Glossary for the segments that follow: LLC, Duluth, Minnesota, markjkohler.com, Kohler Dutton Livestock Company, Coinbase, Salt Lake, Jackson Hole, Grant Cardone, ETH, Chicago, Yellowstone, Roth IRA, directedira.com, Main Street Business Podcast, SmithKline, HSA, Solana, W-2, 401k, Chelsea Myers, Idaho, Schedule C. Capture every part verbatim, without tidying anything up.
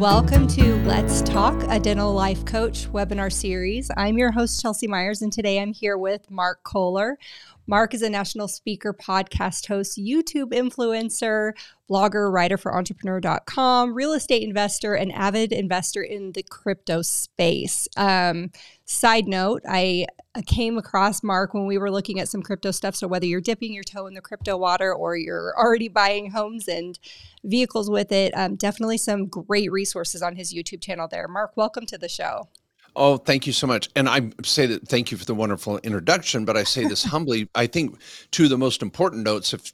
Welcome to Let's Talk, a dental life coach webinar series. I'm your host, Chelsea Myers, and today I'm here with Mark Kohler. Mark is a national speaker, podcast host, YouTube influencer, blogger, writer for entrepreneur dot com, real estate investor, and avid investor in the crypto space. Um, side note, I came across Mark when we were looking at some crypto stuff. So whether you're dipping your toe in the crypto water or you're already buying homes and vehicles with it, um, definitely some great resources on his YouTube channel there. Mark, welcome to the show. Oh, thank you so much. And I say that thank you for the wonderful introduction, but I say this humbly. I think two of the most important notes, if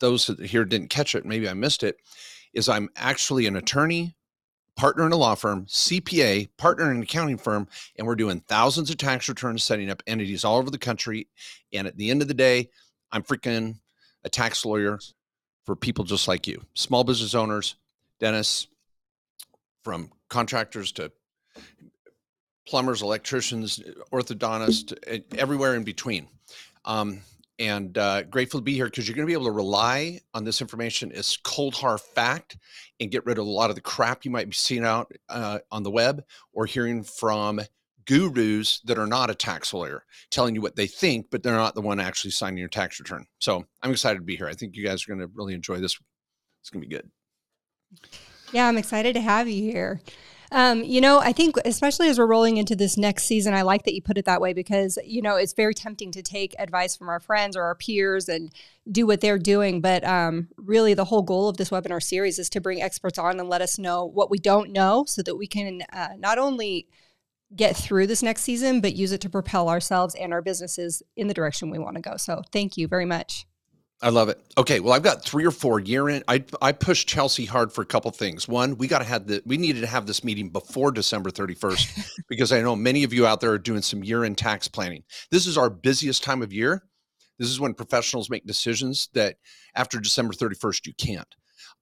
those here didn't catch it, maybe I missed it, is I'm actually an attorney, partner in a law firm, C P A, partner in an accounting firm, and we're doing thousands of tax returns, setting up entities all over the country. And at the end of the day, I'm freaking a tax lawyer for people just like you, small business owners, dentists, from contractors to plumbers, electricians, orthodontists, everywhere in between. Um, and uh, grateful to be here because you're going to be able to rely on this information as cold hard fact and get rid of a lot of the crap you might be seeing out uh, on the web or hearing from gurus that are not a tax lawyer telling you what they think, but they're not the one actually signing your tax return. So I'm excited to be here. I think you guys are going to really enjoy this. It's going to be good. Yeah, I'm excited to have you here. Um, you know, I think especially as we're rolling into this next season, I like that you put it that way because, you know, it's very tempting to take advice from our friends or our peers and do what they're doing. But um, really the whole goal of this webinar series is to bring experts on and let us know what we don't know so that we can uh, not only get through this next season, but use it to propel ourselves and our businesses in the direction we want to go. So thank you very much. I love it. Okay. Well, I've got three or four year in. I, I pushed Chelsea hard for a couple of things. One, we got to have the, we needed to have this meeting before December thirty-first, because I know many of you out there are doing some year end tax planning. This is our busiest time of year. This is when professionals make decisions that after December thirty-first, you can't.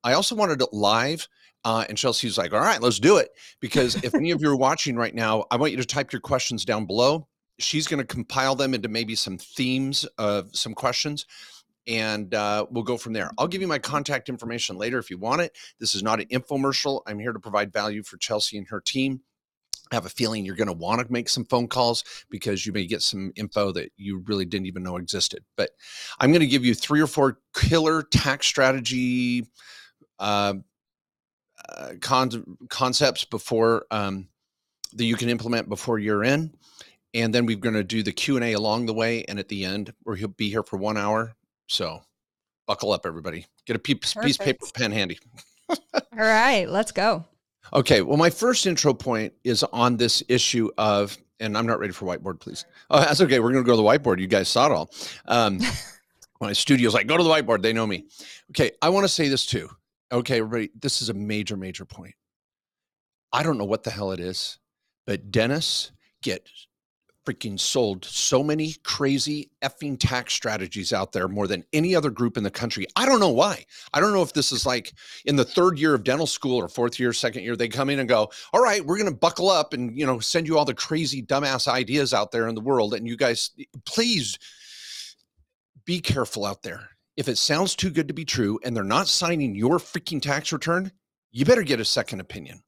I also wanted it live. Uh, and Chelsea's like, all right, let's do it. Because if any of you are watching right now, I want you to type your questions down below. She's going to compile them into maybe some themes of some questions. And uh, we'll go from there. I'll give you my contact information later if you want it. This is not an infomercial. I'm here to provide value for Chelsea and her team. I have a feeling you're going to want to make some phone calls because you may get some info that you really didn't even know existed. But I'm going to give you three or four killer tax strategy uh, uh, con- concepts before um, that you can implement before year end. And then we're going to do the Q and A along the way. And at the end, where he'll be here for one hour. So buckle up, everybody. Get a piece, piece of paper, pen handy. All right, let's go. Okay, well, my first intro point is on this issue of, and I'm not ready for whiteboard, please. Oh, that's okay. We're going to go to the whiteboard. You guys saw it all. Um, my studio's like, go to the whiteboard. They know me. Okay, I want to say this too. Okay, everybody, this is a major, major point. I don't know what the hell it is, but dentists get freaking sold so many crazy effing tax strategies out there more than any other group in the country. I don't know why. I don't know if this is like in the third year of dental school or fourth year, second year, they come in and go, all right, we're going to buckle up and, you know, send you all the crazy dumbass ideas out there in the world. And you guys, please be careful out there. If it sounds too good to be true and they're not signing your freaking tax return, you better get a second opinion.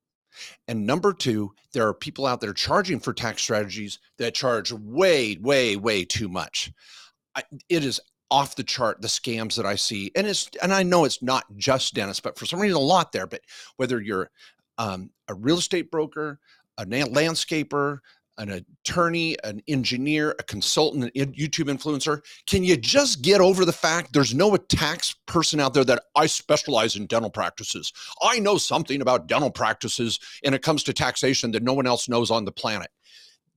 And number two, there are people out there charging for tax strategies that charge way, way, way too much. I, it is off the chart, the scams that I see. And it's, and I know it's not just dentists, but for some reason, a lot there. But whether you're um, a real estate broker, a landscaper, an attorney, an engineer, a consultant, a YouTube influencer, can you just get over the fact there's no tax person out there that I specialize in dental practices. I know something about dental practices and it comes to taxation that no one else knows on the planet.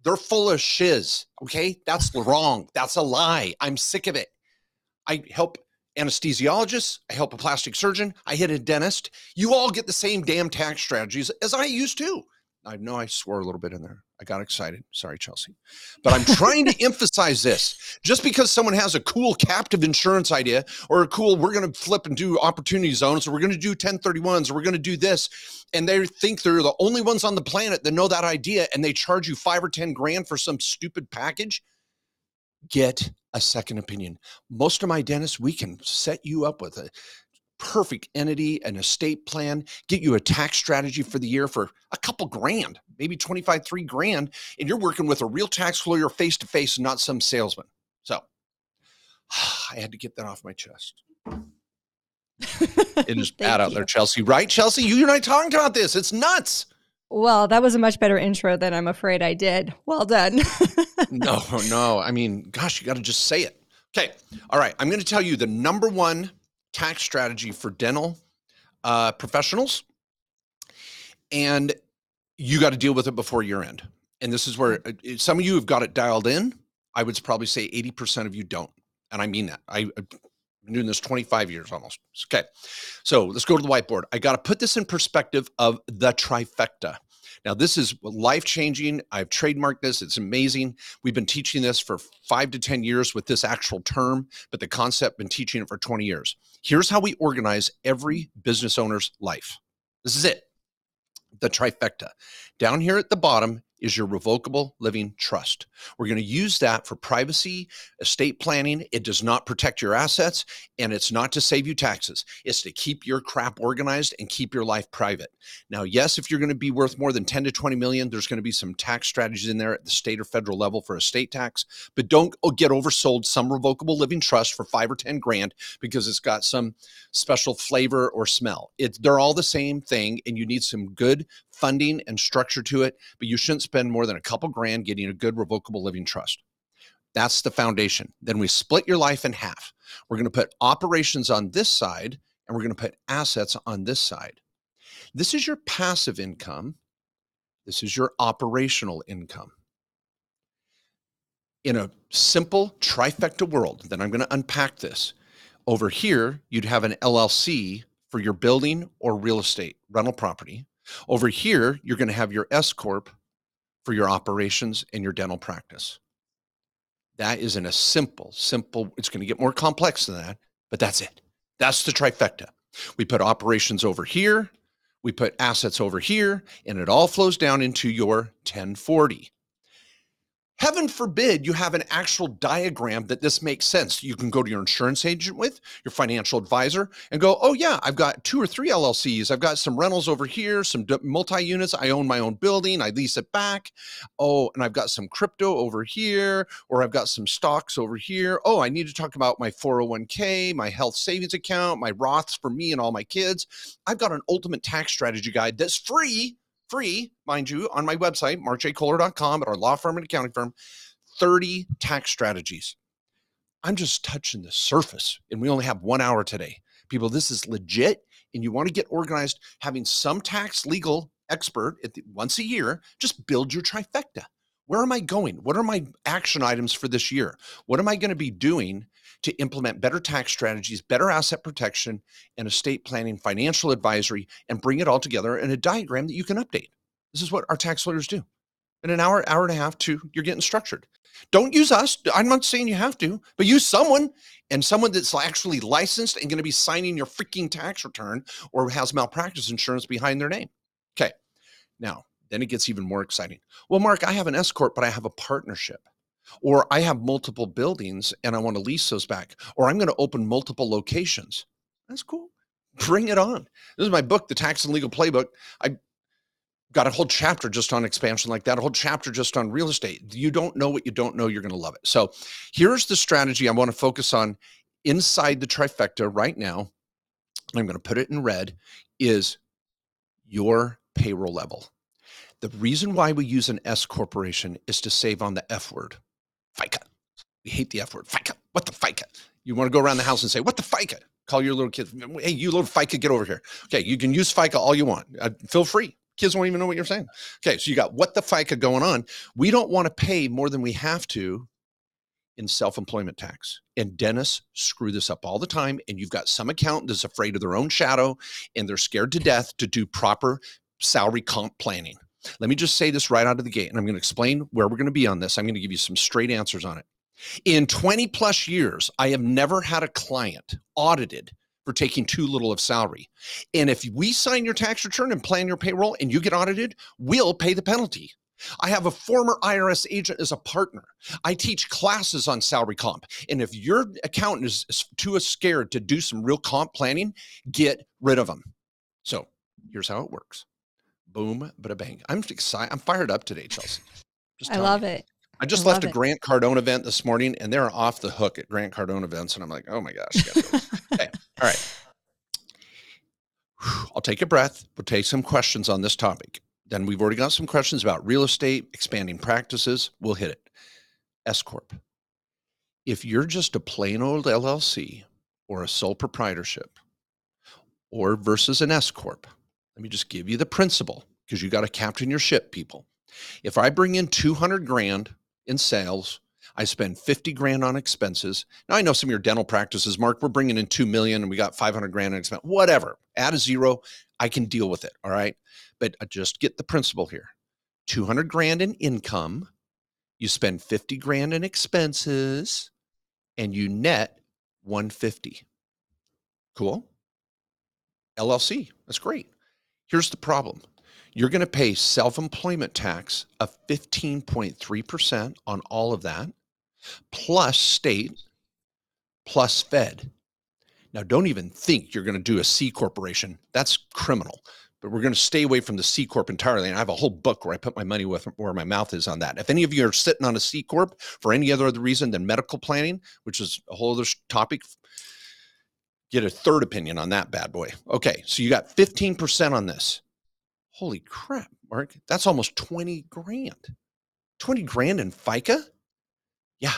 They're full of shiz, okay? That's wrong, that's a lie. I'm sick of it. I help anesthesiologists, I help a plastic surgeon, I hit a dentist. You all get the same damn tax strategies as I used to. I know I swore a little bit in there. I got excited. Sorry, Chelsea. But I'm trying to emphasize this. Just because someone has a cool captive insurance idea or a cool, we're going to flip and do opportunity zones, or we're going to do ten thirty-ones, or we're going to do this, and they think they're the only ones on the planet that know that idea, and they charge you five or ten grand for some stupid package, get a second opinion. Most of my dentists, we can set you up with a perfect entity, an estate plan, get you a tax strategy for the year for a couple grand, maybe twenty-five, three grand, and you're working with a real tax lawyer face-to-face and not some salesman. So I had to get that off my chest. It is bad out there, Chelsea, right? Chelsea, you and I talking about this. It's nuts. Well, that was a much better intro than I'm afraid I did. Well done. No, no. I mean, gosh, you got to just say it. Okay. All right. I'm going to tell you the number one tax strategy for dental uh, professionals. And you got to deal with it before year end. And this is where some of you have got it dialed in. I would probably say eighty percent of you don't. And I mean that. I, I've been doing this twenty-five years almost. Okay. So let's go to the whiteboard. I got to put this in perspective of the trifecta. Now, this is life-changing. I've trademarked this. It's amazing. We've been teaching this for five to ten years with this actual term, but the concept, been teaching it for twenty years. Here's how we organize every business owner's life. This is it, the trifecta. Down here at the bottom is your revocable living trust. We're going to use that for privacy, estate planning. It does not protect your assets, and it's not to save you taxes. It's to keep your crap organized and keep your life private. Now, yes, if you're going to be worth more than ten to twenty million, there's going to be some tax strategies in there at the state or federal level for estate tax, but don't get oversold some revocable living trust for five or ten grand because it's got some special flavor or smell. It's, they're all the same thing, and you need some good funding and structure to it, but you shouldn't spend more than a couple grand getting a good revocable living trust. That's the foundation. Then we split your life in half. We're going to put operations on this side, and we're going to put assets on this side. This is your passive income. This is your operational income. In a simple trifecta world, then I'm going to unpack this. Over here, you'd have an L L C for your building or real estate, rental property. Over here, you're going to have your S-Corp for your operations and your dental practice. That is in a simple, simple, it's going to get more complex than that, but that's it. That's the trifecta. We put operations over here. We put assets over here, and it all flows down into your ten forty. Heaven forbid you have an actual diagram that this makes sense. You can go to your insurance agent with, your financial advisor, and go, oh yeah, I've got two or three L L Cs. I've got some rentals over here, some multi-units. I own my own building. I lease it back. Oh, and I've got some crypto over here, or I've got some stocks over here. Oh, I need to talk about my four oh one k, my health savings account, my Roths for me and all my kids. I've got an ultimate tax strategy guide that's free. Free, mind you, on my website, mark j kohler dot com, at our law firm and accounting firm, thirty tax strategies. I'm just touching the surface, and we only have one hour today. People, this is legit, and you want to get organized, having some tax legal expert at the, once a year, just build your trifecta. Where am I going? What are my action items for this year? What am I going to be doing to implement better tax strategies, better asset protection, and estate planning, financial advisory, and bring it all together in a diagram that you can update? This is what our tax lawyers do. In an hour, hour and a half, two, you're getting structured. Don't use us. I'm not saying you have to, but use someone, and someone that's actually licensed and going to be signing your freaking tax return or has malpractice insurance behind their name. Okay. Now, then it gets even more exciting. Well, Mark, I have an S-Corp, but I have a partnership. Or I have multiple buildings and I want to lease those back, or I'm going to open multiple locations. That's cool. Bring it on. This is my book, The Tax and Legal Playbook. I got a whole chapter just on expansion like that, a whole chapter just on real estate. You don't know what you don't know. You're going to love it. So here's the strategy I want to focus on inside the trifecta right now. I'm going to put it in red, is your payroll level. The reason why we use an S corporation is to save on the F word. FICA. We hate the F word. FICA. What the FICA? You want to go around the house and say, what the FICA? Call your little kids. Hey, you little FICA, get over here. Okay, you can use FICA all you want. Uh, feel free. Kids won't even know what you're saying. Okay, so you got what the FICA going on. We don't want to pay more than we have to in self-employment tax. And dentists screw this up all the time. And you've got some accountant that's afraid of their own shadow, and they're scared to death to do proper salary comp planning. Let me just say this right out of the gate, and I'm going to explain where we're going to be on this. I'm going to give you some straight answers on it. In twenty plus years, I have never had a client audited for taking too little of salary. And if we sign your tax return and plan your payroll and you get audited, we'll pay the penalty. I have a former I R S agent as a partner. I teach classes on salary comp. And if your accountant is too scared to do some real comp planning, get rid of them. So here's how it works. Boom, bada bang. I'm excited. I'm fired up today, Chelsea. Just I love you. it. I just I left a it. Grant Cardone event this morning, and they're off the hook at Grant Cardone events. And I'm like, oh my gosh. Go. Okay. All right. Whew. I'll take a breath. We'll take some questions on this topic. Then we've already got some questions about real estate, expanding practices. We'll hit it. S-Corp. If you're just a plain old L L C or a sole proprietorship or versus an S-Corp, let me just give you the principle because you got to captain your ship, people. If I bring in two hundred grand in sales, I spend fifty grand on expenses. Now I know some of your dental practices, Mark, we're bringing in two million and we got five hundred grand in expense, whatever, add a zero, I can deal with it. All right. But I just get the principle here. two hundred grand in income, you spend fifty grand in expenses and you net one fifty. Cool. L L C. That's great. Here's the problem. You're going to pay self-employment tax of fifteen point three percent on all of that, plus state, plus Fed. Now, don't even think you're going to do a C corporation. That's criminal. But we're going to stay away from the C corp entirely. And I have a whole book where I put my money with where my mouth is on that. If any of you are sitting on a C corp for any other reason than medical planning, which is a whole other topic, get a third opinion on that bad boy. Okay, so you got fifteen percent on this. Holy crap, Mark, that's almost twenty grand. twenty grand in FICA? Yeah,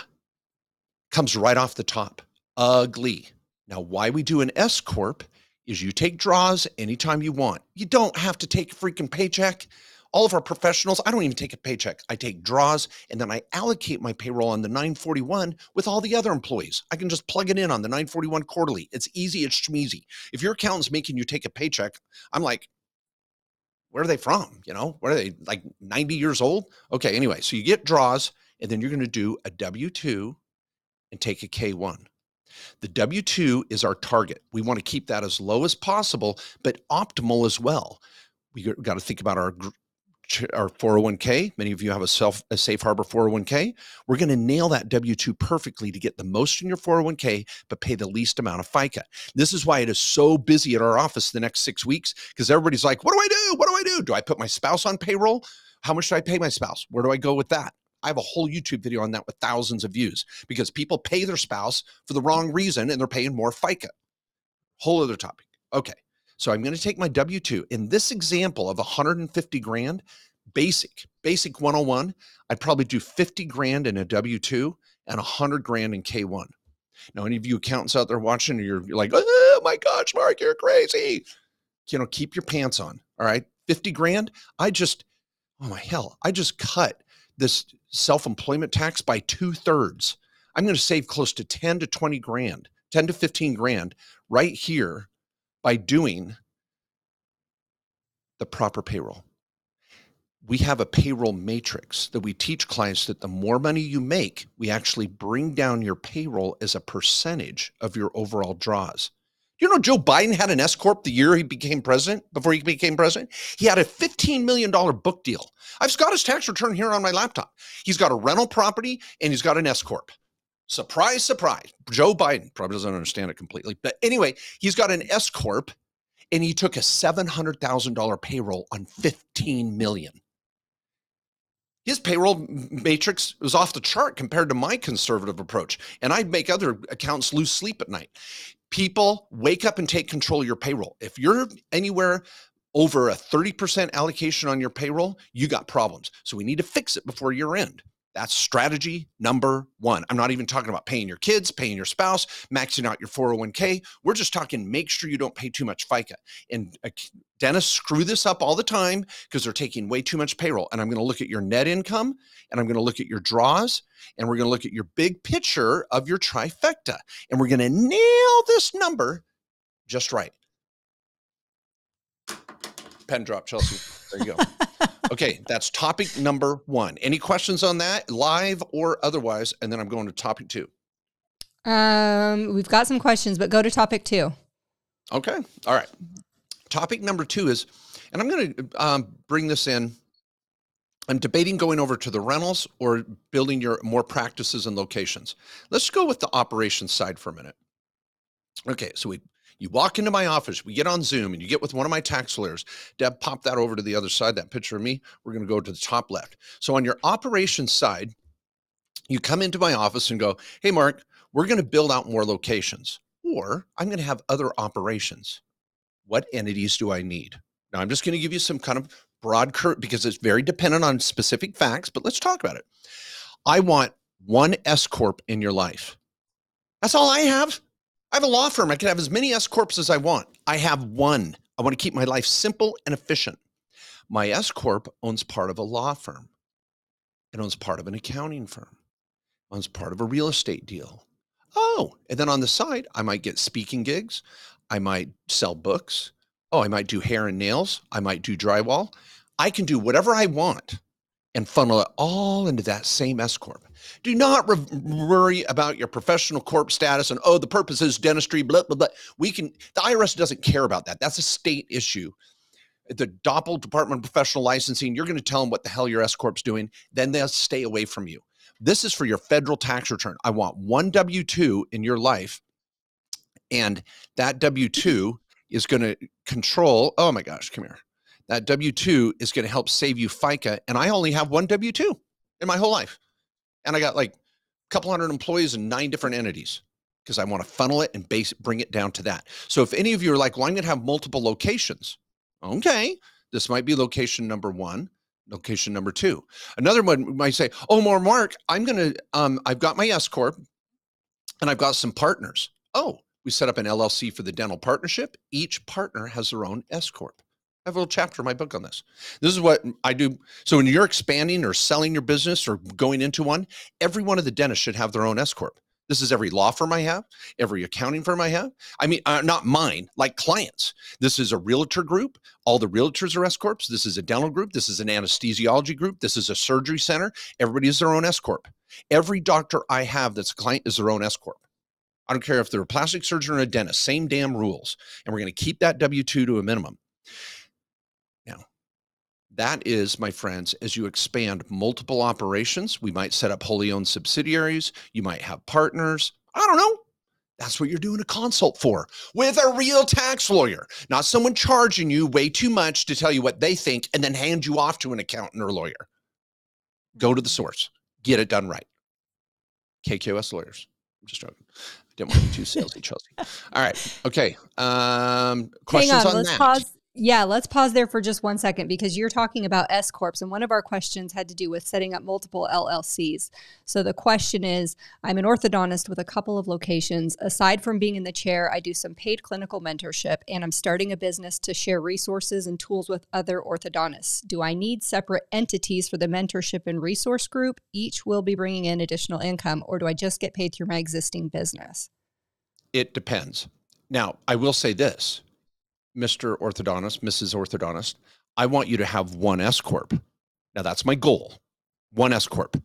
comes right off the top, ugly. Now, why we do an S-Corp is you take draws anytime you want. You don't have to take a freaking paycheck. All of our professionals, I don't even take a paycheck. I take draws and then I allocate my payroll on the nine forty-one with all the other employees. I can just plug it in on the nine forty-one quarterly. It's easy, it's schmeezy. If your accountant's making you take a paycheck, I'm like, where are they from? You know, what are they, like ninety years old? Okay, anyway, so you get draws and then you're gonna do a W two and take a K one. The W two is our target. We wanna keep that as low as possible, but optimal as well. We gotta think about our our four oh one k. Many of you have a, self, a safe harbor four oh one k. We're gonna nail that W two perfectly to get the most in your four oh one k, but pay the least amount of FICA. This is why it is so busy at our office the next six weeks, because everybody's like, what do I do? What do I do? Do I put my spouse on payroll? How much do I pay my spouse? Where do I go with that? I have a whole YouTube video on that with thousands of views because people pay their spouse for the wrong reason and they're paying more FICA. Whole other topic. Okay. So I'm going to take my W two. In this example of one hundred fifty grand, basic, basic one oh one, I'd probably do fifty grand in a W two and one hundred grand in K one. Now, any of you accountants out there watching, you're like, oh my gosh, Mark, you're crazy. You know, keep your pants on. All right. fifty grand. I just, oh my hell, I just cut this self-employment tax by two thirds. I'm going to save close to ten to twenty grand, ten to fifteen grand right here by doing the proper payroll. We have a payroll matrix that we teach clients that the more money you make, we actually bring down your payroll as a percentage of your overall draws. You know, Joe Biden had an S-Corp the year he became president, before he became president. He had a fifteen million dollar book deal. I've got his tax return here on my laptop. He's got a rental property and he's got an S-Corp. Surprise, surprise. Joe Biden probably doesn't understand it completely. But anyway, he's got an S-Corp and he took a seven hundred thousand dollar payroll on fifteen million. His payroll matrix was off the chart compared to my conservative approach. And I'd make other accounts lose sleep at night. People, wake up and take control of your payroll. If you're anywhere over a thirty percent allocation on your payroll, you got problems. So we need to fix it before year end. That's strategy number one. I'm not even talking about paying your kids, paying your spouse, maxing out your four oh one k. We're just talking, make sure you don't pay too much FICA. And dentists screw this up all the time because they're taking way too much payroll. And I'm going to look at your net income and I'm going to look at your draws and we're going to look at your big picture of your trifecta. And we're going to nail this number just right. Pen drop, Chelsea. There you go. Okay, that's topic number one. Any questions on that, live or otherwise? And then I'm going to topic two. Um, we've got some questions, but go to topic two. Okay, all right. Topic number two is, and I'm going to um, bring this in I'm debating going over to the rentals or building your more practices and locations. Let's go with the operations side for a minute. Okay, so we you walk into my office, we get on Zoom, and you get with one of my tax lawyers. Deb, pop that over to the other side, that picture of me. We're going to go to the top left. So on your operations side, you come into my office and go, hey, Mark, we're going to build out more locations, or I'm going to have other operations. What entities do I need? Now, I'm just going to give you some kind of broad curve because it's very dependent on specific facts, but let's talk about it. I want one S-Corp in your life. That's all I have. I have a law firm. I can have as many S-Corps as I want. I have one. I want to keep my life simple and efficient. My S-Corp owns part of a law firm. It owns part of an accounting firm. It owns part of a real estate deal. Oh, and then on the side, I might get speaking gigs. I might sell books. Oh, I might do hair and nails. I might do drywall. I can do whatever I want and funnel it all into that same S-Corp. Do not re- worry about your professional corp status and, oh, the purpose is dentistry, blah, blah, blah. We can, the I R S doesn't care about that. That's a state issue. The D O P L, Department of Professional Licensing, you're going to tell them what the hell your S-Corp's doing. Then they'll stay away from you. This is for your federal tax return. I want one W two in your life, and that W two is going to control, oh my gosh, come here. That W two is going to help save you FICA, and I only have one W two in my whole life. And I got like a couple hundred employees and nine different entities because I want to funnel it and base bring it down to that. So if any of you are like, well, I'm going to have multiple locations. Okay, this might be location number one, location number two. Another one might say, oh, more Mark, I'm going to, um, I've got my S-Corp and I've got some partners. Oh, we set up an L L C for the dental partnership. Each partner has their own S-Corp. I have a little chapter in my book on this. This is what I do. So when you're expanding or selling your business or going into one, every one of the dentists should have their own S-Corp. This is every law firm I have, every accounting firm I have. I mean, uh, not mine, like clients. This is a realtor group. All the realtors are S-Corps. This is a dental group. This is an anesthesiology group. This is a surgery center. Everybody is their own S-Corp. Every doctor I have that's a client is their own S-Corp. I don't care if they're a plastic surgeon or a dentist, same damn rules. And we're going to keep that W two to a minimum. That is, my friends, as you expand multiple operations, we might set up wholly owned subsidiaries. You might have partners. I don't know. That's what you're doing a consult for with a real tax lawyer, not someone charging you way too much to tell you what they think and then hand you off to an accountant or lawyer. Go to the source. Get it done right. K K O S Lawyers. I'm just joking. I didn't want to be too salesy, Chelsea. All right. Okay. Um, questions Hang on, on let's that? Pause. Yeah, let's pause there for just one second because you're talking about S-Corps, and one of our questions had to do with setting up multiple L L Cs. So the question is, I'm an orthodontist with a couple of locations. Aside from being in the chair, I do some paid clinical mentorship, and I'm starting a business to share resources and tools with other orthodontists. Do I need separate entities for the mentorship and resource group? Each will be bringing in additional income, or do I just get paid through my existing business? It depends. Now, I will say this. Mister Orthodontist, Missus Orthodontist, I want you to have one S-Corp. Now that's my goal, one S-Corp.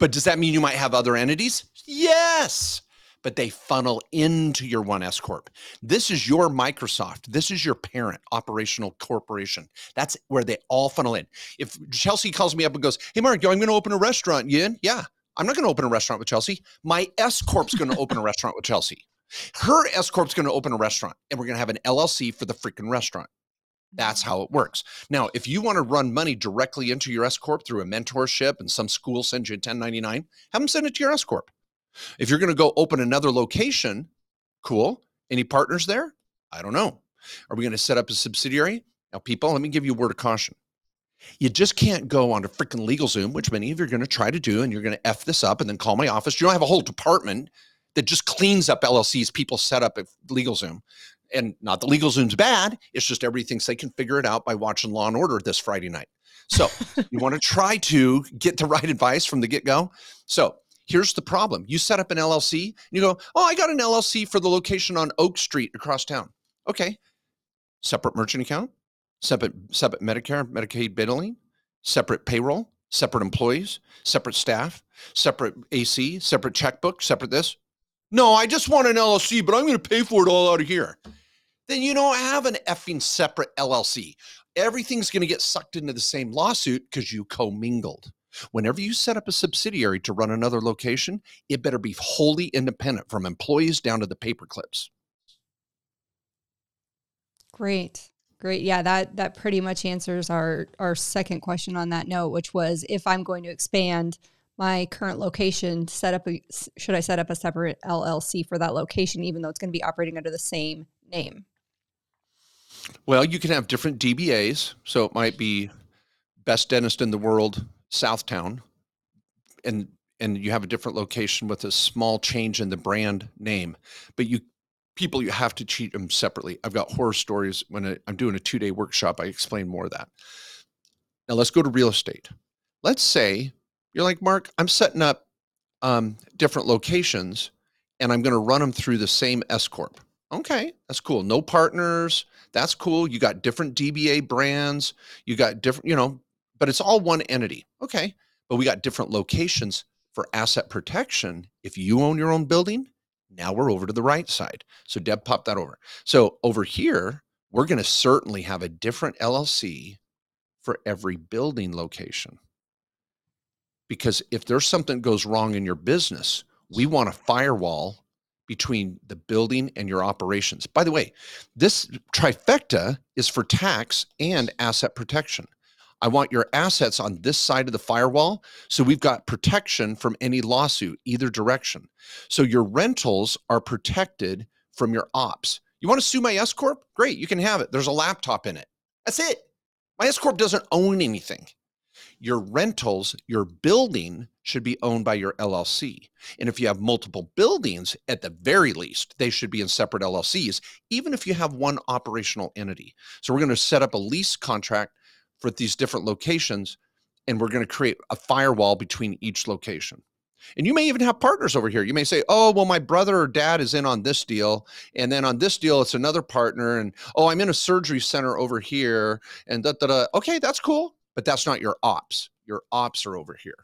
But does that mean you might have other entities? Yes, but they funnel into your one S-Corp. This is your Microsoft. This is your parent operational corporation. That's where they all funnel in. If Chelsea calls me up and goes, hey, Mark, yo, I'm going to open a restaurant. Yeah, yeah. I'm not going to open a restaurant with Chelsea. My S-Corp's going to open a restaurant with Chelsea. Her S-Corp's going to open a restaurant, and we're going to have an L L C for the freaking restaurant. That's how it works. Now, if you want to run money directly into your S-Corp through a mentorship and some school sends you a ten ninety-nine, have them send it to your S-Corp. If you're going to go open another location, cool. Any partners there? I don't know. Are we going to set up a subsidiary? Now, people, let me give you a word of caution. You just can't go on to freaking LegalZoom, which many of you are going to try to do, and you're going to F this up and then call my office. You don't have a whole department that just cleans up L L Cs people set up at LegalZoom. And not that LegalZoom's bad, it's just everybody thinks they can figure it out by watching Law and Order this Friday night. So you wanna try to get the right advice from the get-go. So here's the problem. You set up an L L C, and you go, oh, I got an L L C for the location on Oak Street across town. Okay, separate merchant account, separate, separate Medicare, Medicaid billing, separate payroll, separate employees, separate staff, separate A C, separate checkbook, separate this. No, I just want an L L C, but I'm going to pay for it all out of here. then you don't have an effing separate L L C. Everything's going to get sucked into the same lawsuit because you commingled. Whenever you set up a subsidiary to run another location, it better be wholly independent from employees down to the paper clips. Great. Great. Yeah, that that pretty much answers our, our second question on that note, which was, if I'm going to expand my current location, set up a, should I set up a separate L L C for that location, even though it's going to be operating under the same name? Well, you can have different D B As. So it might be Best Dentist in the World, Southtown, and and you have a different location with a small change in the brand name, but you people you have to treat them separately. I've got horror stories. When I, I'm doing a two-day workshop, I explain more of that. Now let's go to real estate. Let's say you're like, Mark, I'm setting up um, different locations and I'm going to run them through the same S-Corp. Okay, that's cool. No partners. That's cool. You got different D B A brands. You got different, you know, but it's all one entity. Okay, but we got different locations for asset protection. If you own your own building, now we're over to the right side. So Deb, pop that over. So over here, we're going to certainly have a different L L C for every building location. Because if there's something that goes wrong in your business, we want a firewall between the building and your operations. By the way, this trifecta is for tax and asset protection. I want your assets on this side of the firewall, so we've got protection from any lawsuit, either direction. So your rentals are protected from your ops. You want to sue my S-Corp? Great, you can have it. There's a laptop in it. That's it. My S-Corp doesn't own anything. Your rentals, your building should be owned by your L L C. And if you have multiple buildings, at the very least, they should be in separate L L Cs, even if you have one operational entity. So we're going to set up a lease contract for these different locations, and we're going to create a firewall between each location. And you may even have partners over here. You may say, oh, well, my brother or dad is in on this deal, and then on this deal, it's another partner, and oh, I'm in a surgery center over here, and da da da. Okay, that's cool, but that's not your ops. Your ops are over here.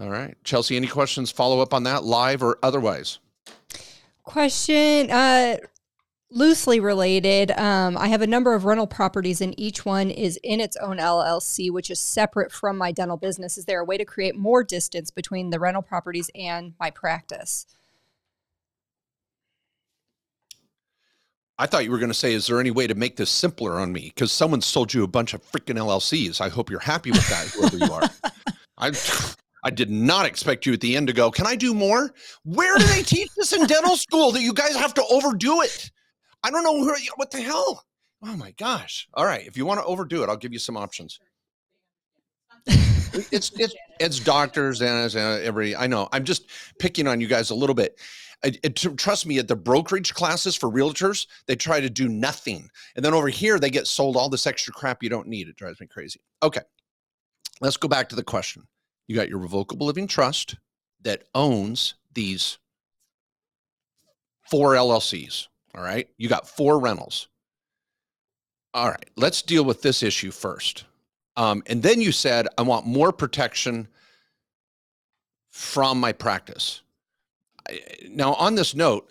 All right, Chelsea, any questions, follow up on that, live or otherwise? Question, uh, loosely related. Um, I have a number of rental properties and each one is in its own L L C, which is separate from my dental business. Is there a way to create more distance between the rental properties and my practice? I thought you were going to say, is there any way to make this simpler on me? Because someone sold you a bunch of freaking L L Cs. I hope you're happy with that, whoever you are. I I did not expect you at the end to go, can I do more? Where do they teach this in dental school that you guys have to overdo it? I don't know. Who, what the hell? Oh my gosh. All right. If you want to overdo it, I'll give you some options. It's, it's, it's doctors and every, I know I'm just picking on you guys a little bit. I, it, trust me, at the brokerage classes for realtors, they try to do nothing. And then over here, they get sold all this extra crap you don't need. It drives me crazy. Okay. Let's go back to the question. You got your revocable living trust that owns these four L L Cs. All right. You got four rentals. All right. Let's deal with this issue first. Um, and then you said, I want more protection from my practice. I, now on this note,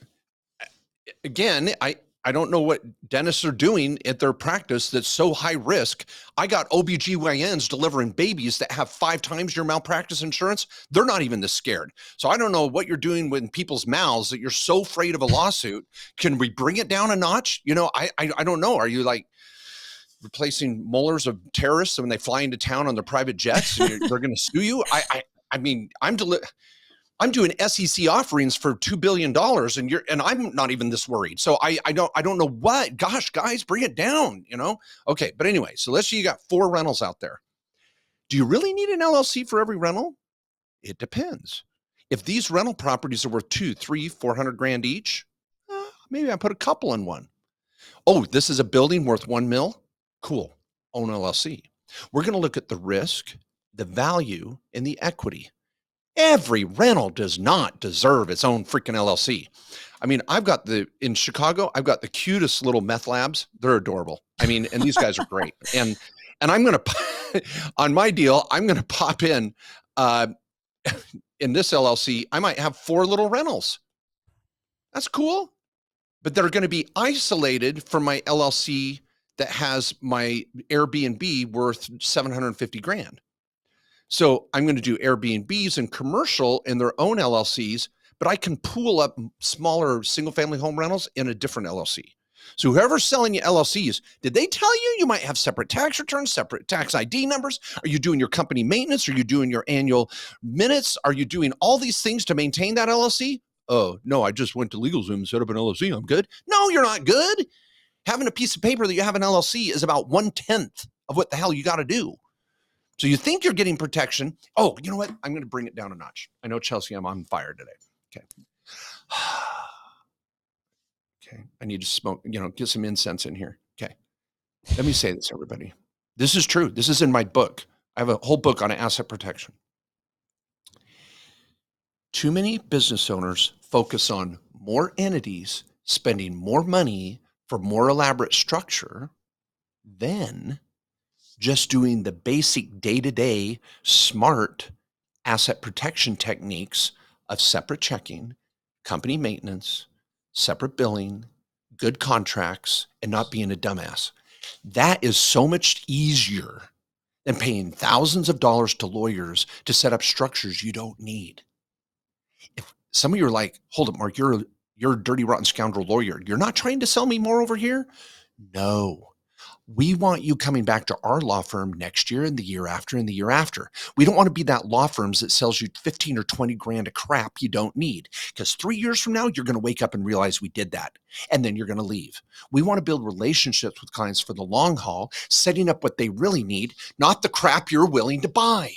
again, I, I don't know what dentists are doing at their practice that's so high risk. I got O B G Y Ns delivering babies that have five times your malpractice insurance. They're not even this scared. So I don't know what you're doing with people's mouths that you're so afraid of a lawsuit. Can we bring it down a notch? You know, I, I, I don't know. Are you like replacing molars of terrorists when they fly into town on their private jets? And they're going to sue you? I, I, I mean, I'm deli- I'm doing S E C offerings for two billion dollars and you're, and I'm not even this worried. So I, I don't, I don't know what, gosh, guys, bring it down, you know? Okay. But anyway, so let's say you got four rentals out there. Do you really need an L L C for every rental? It depends. If these rental properties are worth two, three, four hundred grand each, uh, maybe I put a couple in one. Oh, this is a building worth one mil. Cool. Own L L C. We're going to look at the risk, the value, and the equity. Every rental does not deserve its own freaking L L C. I mean, I've got the, in Chicago, I've got the cutest little meth labs. They're adorable. I mean, and these guys are great. And, and I'm going to, on my deal, I'm going to pop in, uh, in this L L C, I might have four little rentals. That's cool. But they're going to be isolated from my L L C that has my Airbnb worth seven hundred fifty grand. So I'm going to do Airbnbs and commercial in their own L L Cs, but I can pool up smaller single family home rentals in a different L L C. So whoever's selling you L L Cs, did they tell you you might have separate tax returns, separate tax I D numbers? Are you doing your company maintenance? Are you doing your annual minutes? Are you doing all these things to maintain that L L C? Oh, no, I just went to LegalZoom and set up an L L C. I'm good. No, you're not good. Having a piece of paper that you have an L L C is about one-tenth of what the hell you got to do. So you think you're getting protection. Oh, you know what? I'm going to bring it down a notch. I know, Chelsea, I'm on fire today. Okay. Okay. I need to smoke, you know, get some incense in here. Okay. Let me say this, everybody. This is true. This is in my book. I have a whole book on asset protection. Too many business owners focus on more entities, spending more money for more elaborate structure than just doing the basic day-to-day smart asset protection techniques of separate checking, company maintenance, separate billing, good contracts, and not being a dumbass. That is so much easier than paying thousands of dollars to lawyers to set up structures you don't need. If some of you are like, hold up, Mark, you're, you're a dirty, rotten scoundrel lawyer. You're not trying to sell me more over here? No. We want you coming back to our law firm next year and the year after and the year after. We don't want to be that law firms that sells you fifteen or twenty grand of crap you don't need, because three years from now, you're going to wake up and realize we did that. And then you're going to leave. We want to build relationships with clients for the long haul, setting up what they really need, not the crap you're willing to buy.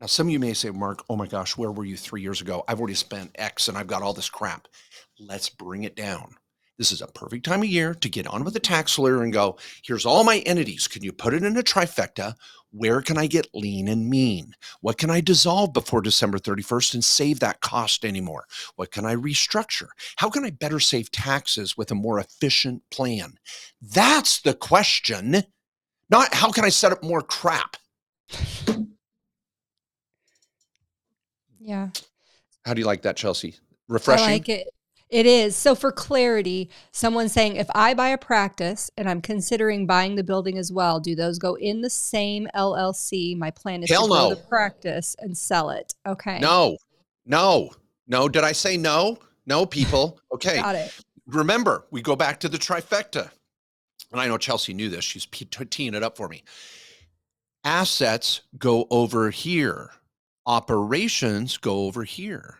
Now, some of you may say, Mark, oh my gosh, where were you three years ago? I've already spent X and I've got all this crap. Let's bring it down. This is a perfect time of year to get on with a tax lawyer and go, here's all my entities. Can you put it in a trifecta? Where can I get lean and mean? What can I dissolve before December thirty-first and save that cost anymore? What can I restructure? How can I better save taxes with a more efficient plan? That's the question, not how can I set up more crap? Yeah. How do you like that, Chelsea? Refreshing? I like it. It is. So for clarity, someone's saying, if I buy a practice and I'm considering buying the building as well, do those go in the same L L C? My plan is Hell to no. go to the practice and sell it. Okay. No, no, no. Did I say no? No, people. Okay. Got it. Remember, we go back to the trifecta. And I know Chelsea knew this. She's teeing it up for me. Assets go over here. Operations go over here.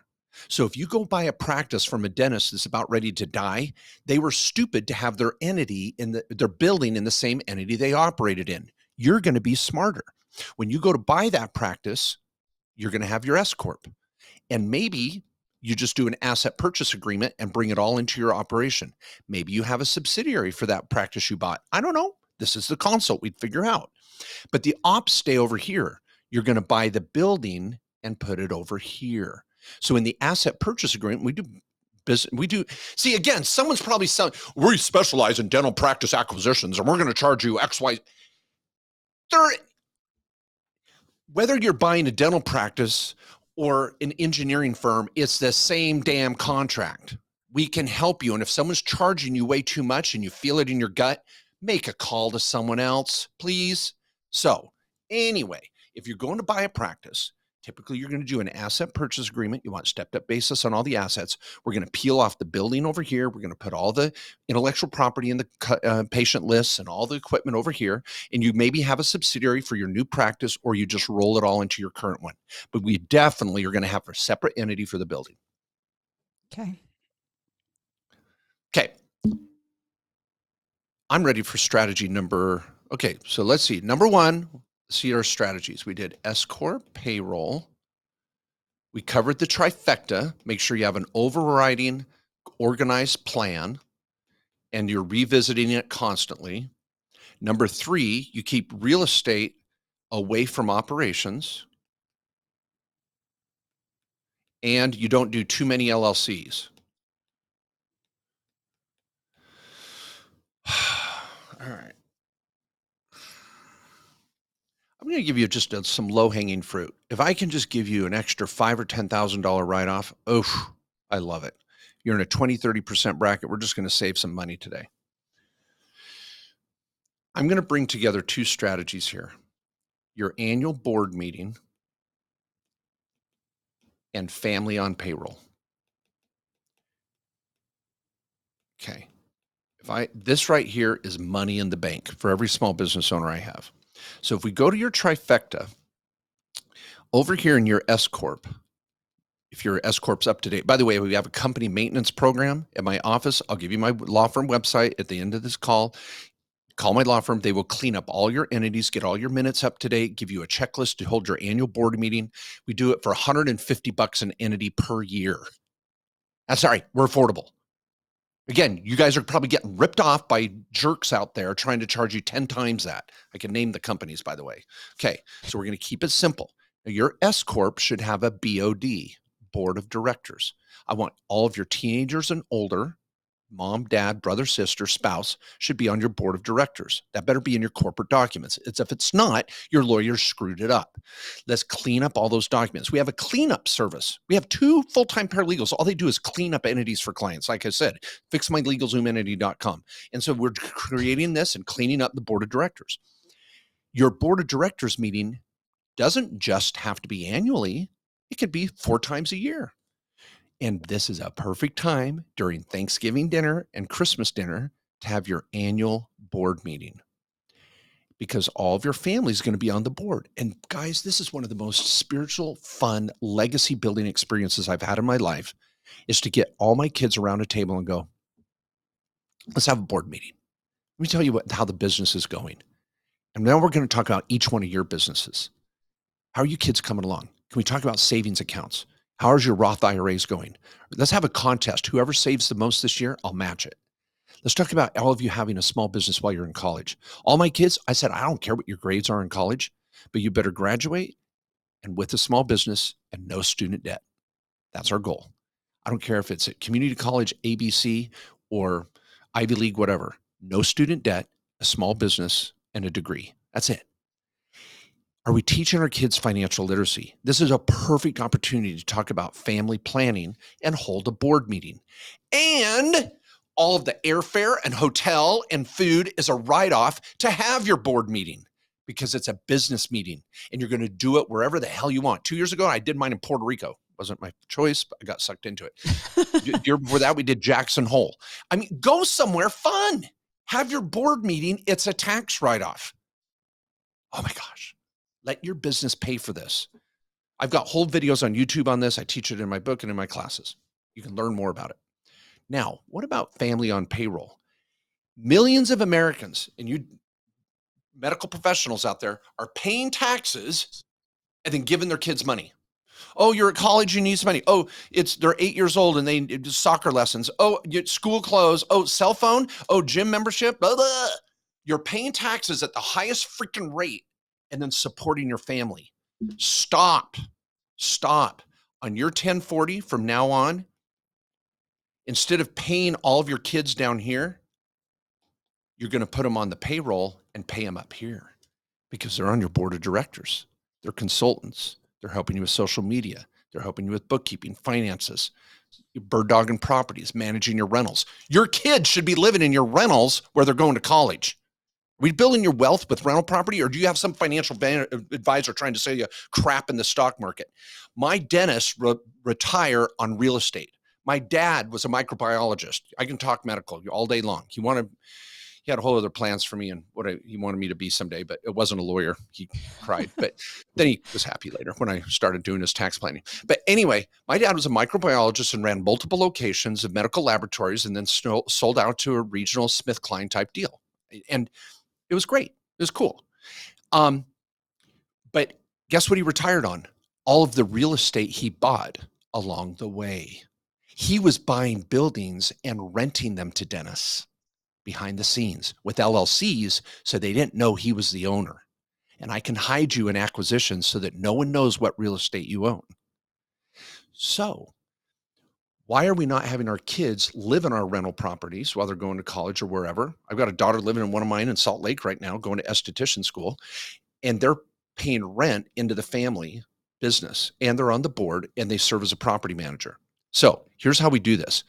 So if you go buy a practice from a dentist that's about ready to die, they were stupid to have their entity in the, their building in the same entity they operated in. You're going to be smarter. When you go to buy that practice, you're going to have your S-Corp. And maybe you just do an asset purchase agreement and bring it all into your operation. Maybe you have a subsidiary for that practice you bought. I don't know. This is the consult we'd figure out. But the ops stay over here. You're going to buy the building and put it over here. So in the asset purchase agreement, we do business, we do, see, again, someone's probably selling, we specialize in dental practice acquisitions and we're going to charge you X, Y. There, whether you're buying a dental practice or an engineering firm, it's the same damn contract. We can help you. And if someone's charging you way too much and you feel it in your gut, make a call to someone else, please. So anyway, if you're going to buy a practice, typically, you're going to do an asset purchase agreement. You want stepped up basis on all the assets. We're going to peel off the building over here. We're going to put all the intellectual property in the uh, patient lists and all the equipment over here. And you maybe have a subsidiary for your new practice, or you just roll it all into your current one. But we definitely are going to have a separate entity for the building. Okay. Okay. I'm ready for strategy number. Okay. So let's see. Number one. See our strategies. We did S-Corp payroll. We covered the trifecta. Make sure you have an overriding, organized plan, and you're revisiting it constantly. Number three, you keep real estate away from operations, and you don't do too many L L Cs. All right. I'm going to give you just a, some low hanging fruit. If I can just give you an extra five or ten thousand dollar write off, oh, I love it. You're in a twenty, thirty percent bracket. We're just going to save some money today. I'm going to bring together two strategies here. Your annual board meeting and family on payroll. Okay. If I, this right here is money in the bank for every small business owner I have. So if we go to your trifecta over here in your S-Corp, if your S-Corp's up to date, by the way, we have a company maintenance program at my office. I'll give you my law firm website at the end of this call. Call my law firm. They will clean up all your entities, get all your minutes up to date, give you a checklist to hold your annual board meeting. We do it for one hundred fifty bucks an entity per year. I'm sorry, we're affordable. Again, you guys are probably getting ripped off by jerks out there trying to charge you ten times that. I can name the companies, by the way. Okay, so we're going to keep it simple. Your S-Corp should have a B O D, Board of Directors. I want all of your teenagers and older, mom, dad, brother, sister, spouse, should be on your Board of Directors. That better be in your corporate documents. It's if it's not, your lawyer screwed it up. Let's clean up all those documents. We have a cleanup service. We have two full-time paralegals. All they do is clean up entities for clients. Like I said, fix my legal zoom entity dot com. And so we're creating this and cleaning up the Board of Directors. Your Board of Directors meeting doesn't just have to be annually. It could be four times a year. And this is a perfect time during Thanksgiving dinner and Christmas dinner to have your annual board meeting, because all of your family is going to be on the board. And guys, this is one of the most spiritual, fun, legacy building experiences I've had in my life, is to get all my kids around a table and go, let's have a board meeting. Let me tell you what, how the business is going. And now we're going to talk about each one of your businesses. How are you kids coming along? Can we talk about savings accounts? How's your Roth I R As going? Let's have a contest. Whoever saves the most this year, I'll match it. Let's talk about all of you having a small business while you're in college. All my kids, I said, I don't care what your grades are in college, but you better graduate and with a small business and no student debt. That's our goal. I don't care if it's at community college, A B C, or Ivy League, whatever. No student debt, a small business, and a degree. That's it. Are we teaching our kids financial literacy? This is a perfect opportunity to talk about family planning and hold a board meeting. And all of the airfare and hotel and food is a write-off to have your board meeting, because it's a business meeting and you're going to do it wherever the hell you want. Two years ago, I did mine in Puerto Rico. Wasn't my choice, but I got sucked into it. The year before that, we did Jackson Hole. I mean, go somewhere fun. Have your board meeting. It's a tax write-off. Oh my gosh. Let your business pay for this. I've got whole videos on YouTube on this. I teach it in my book and in my classes. You can learn more about it. Now, what about family on payroll? Millions of Americans, and you medical professionals out there, are paying taxes and then giving their kids money. Oh, you're at college, you need some money. Oh, it's they're eight years old and they do soccer lessons. Oh, school clothes. Oh, cell phone. Oh, gym membership. Blah, blah. You're paying taxes at the highest freaking rate and then supporting your family. Stop, stop. On your ten forty from now on, instead of paying all of your kids down here, you're gonna put them on the payroll and pay them up here, because they're on your board of directors. They're consultants. They're helping you with social media. They're helping you with bookkeeping, finances, bird dog and properties, managing your rentals. Your kids should be living in your rentals where they're going to college. Are we building your wealth with rental property, or do you have some financial advisor trying to sell you crap in the stock market? My dentist re- retire on real estate. My dad was a microbiologist. I can talk medical all day long. He wanted, he had a whole other plans for me and what I, he wanted me to be someday, but it wasn't a lawyer. He cried, but then he was happy later when I started doing his tax planning. But anyway, my dad was a microbiologist and ran multiple locations of medical laboratories, and then snow, sold out to a regional SmithKline type deal. And it was great. It was cool. Um, but guess what he retired on? All of the real estate he bought along the way. He was buying buildings and renting them to dentists behind the scenes with L L Cs, so they didn't know he was the owner. And I can hide you in acquisitions so that no one knows what real estate you own. So why are we not having our kids live in our rental properties while they're going to college or wherever? I've got a daughter living in one of mine in Salt Lake right now, going to esthetician school, and they're paying rent into the family business, and they're on the board, and they serve as a property manager. So here's how we do this.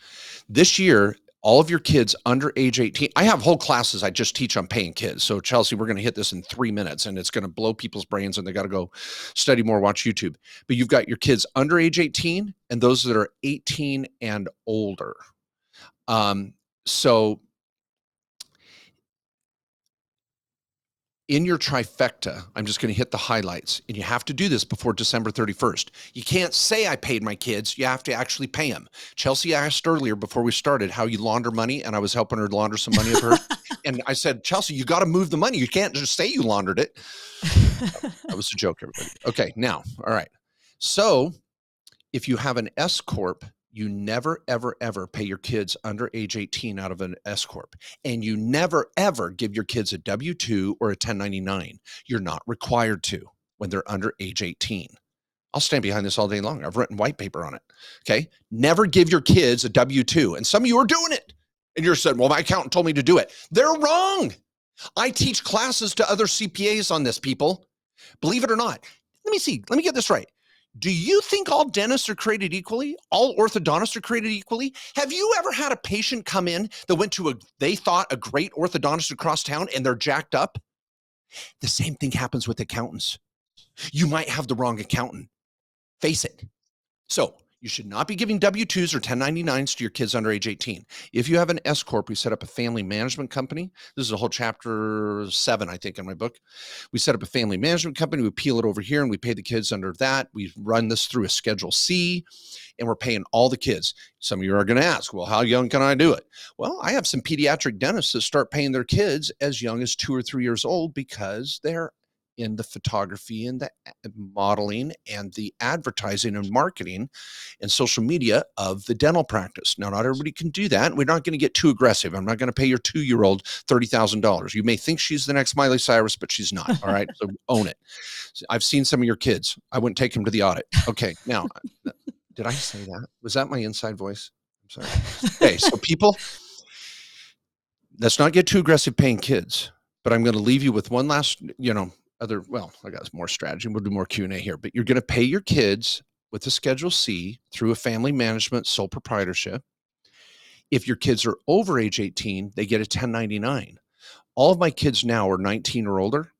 This year, all of your kids under age eighteen, I have whole classes I just teach on paying kids. So Chelsea, we're going to hit this in three minutes and it's going to blow people's brains and they got to go study more, watch YouTube. But you've got your kids under age eighteen and those that are eighteen and older. Um, so in your trifecta, I'm just going to hit the highlights, and you have to do this before December thirty-first. You can't say I paid my kids. You have to actually pay them. Chelsea asked earlier before we started how you launder money, and I was helping her launder some money of her. And I said, Chelsea, you got to move the money. You can't just say you laundered it. That was a joke, everybody. Okay, now, all right. So if you have an S-Corp, you never, ever, ever pay your kids under age eighteen out of an S-Corp. And you never, ever give your kids a W two or a ten ninety-nine. You're not required to when they're under age eighteen. I'll stand behind this all day long. I've written white paper on it, okay? Never give your kids a W two. And some of you are doing it. And you're saying, well, my accountant told me to do it. They're wrong. I teach classes to other C P As on this, people. Believe it or not. Let me see. Let me get this right. Do you think all dentists are created equally? All orthodontists are created equally? Have you ever had a patient come in that went to a, they thought a great orthodontist across town and they're jacked up? The same thing happens with accountants. You might have the wrong accountant. Face it. So you should not be giving W twos or ten ninety-nines to your kids under age eighteen. If you have an S-Corp, we set up a family management company. This is a whole chapter seven, I think, in my book. We set up a family management company. We peel it over here and we pay the kids under that. We run this through a Schedule C and we're paying all the kids. Some of you are going to ask, well, how young can I do it? Well, I have some pediatric dentists that start paying their kids as young as two or three years old because they're in the photography and the modeling and the advertising and marketing and social media of the dental practice. Now, not everybody can do that. We're not going to get too aggressive. I'm not going to pay your two-year-old thirty thousand dollars. You may think she's the next Miley Cyrus, but she's not. All right. So own it. I've seen some of your kids. I wouldn't take them to the audit. Okay. Now, did I say that? Was that my inside voice? I'm sorry. Okay. So people, let's not get too aggressive paying kids, but I'm going to leave you with one last, you know, other, well, I got more strategy. We'll do more Q and A here, but you're going to pay your kids with a Schedule C through a family management sole proprietorship. If your kids are over age eighteen, they get a ten ninety-nine. All of my kids now are nineteen or older,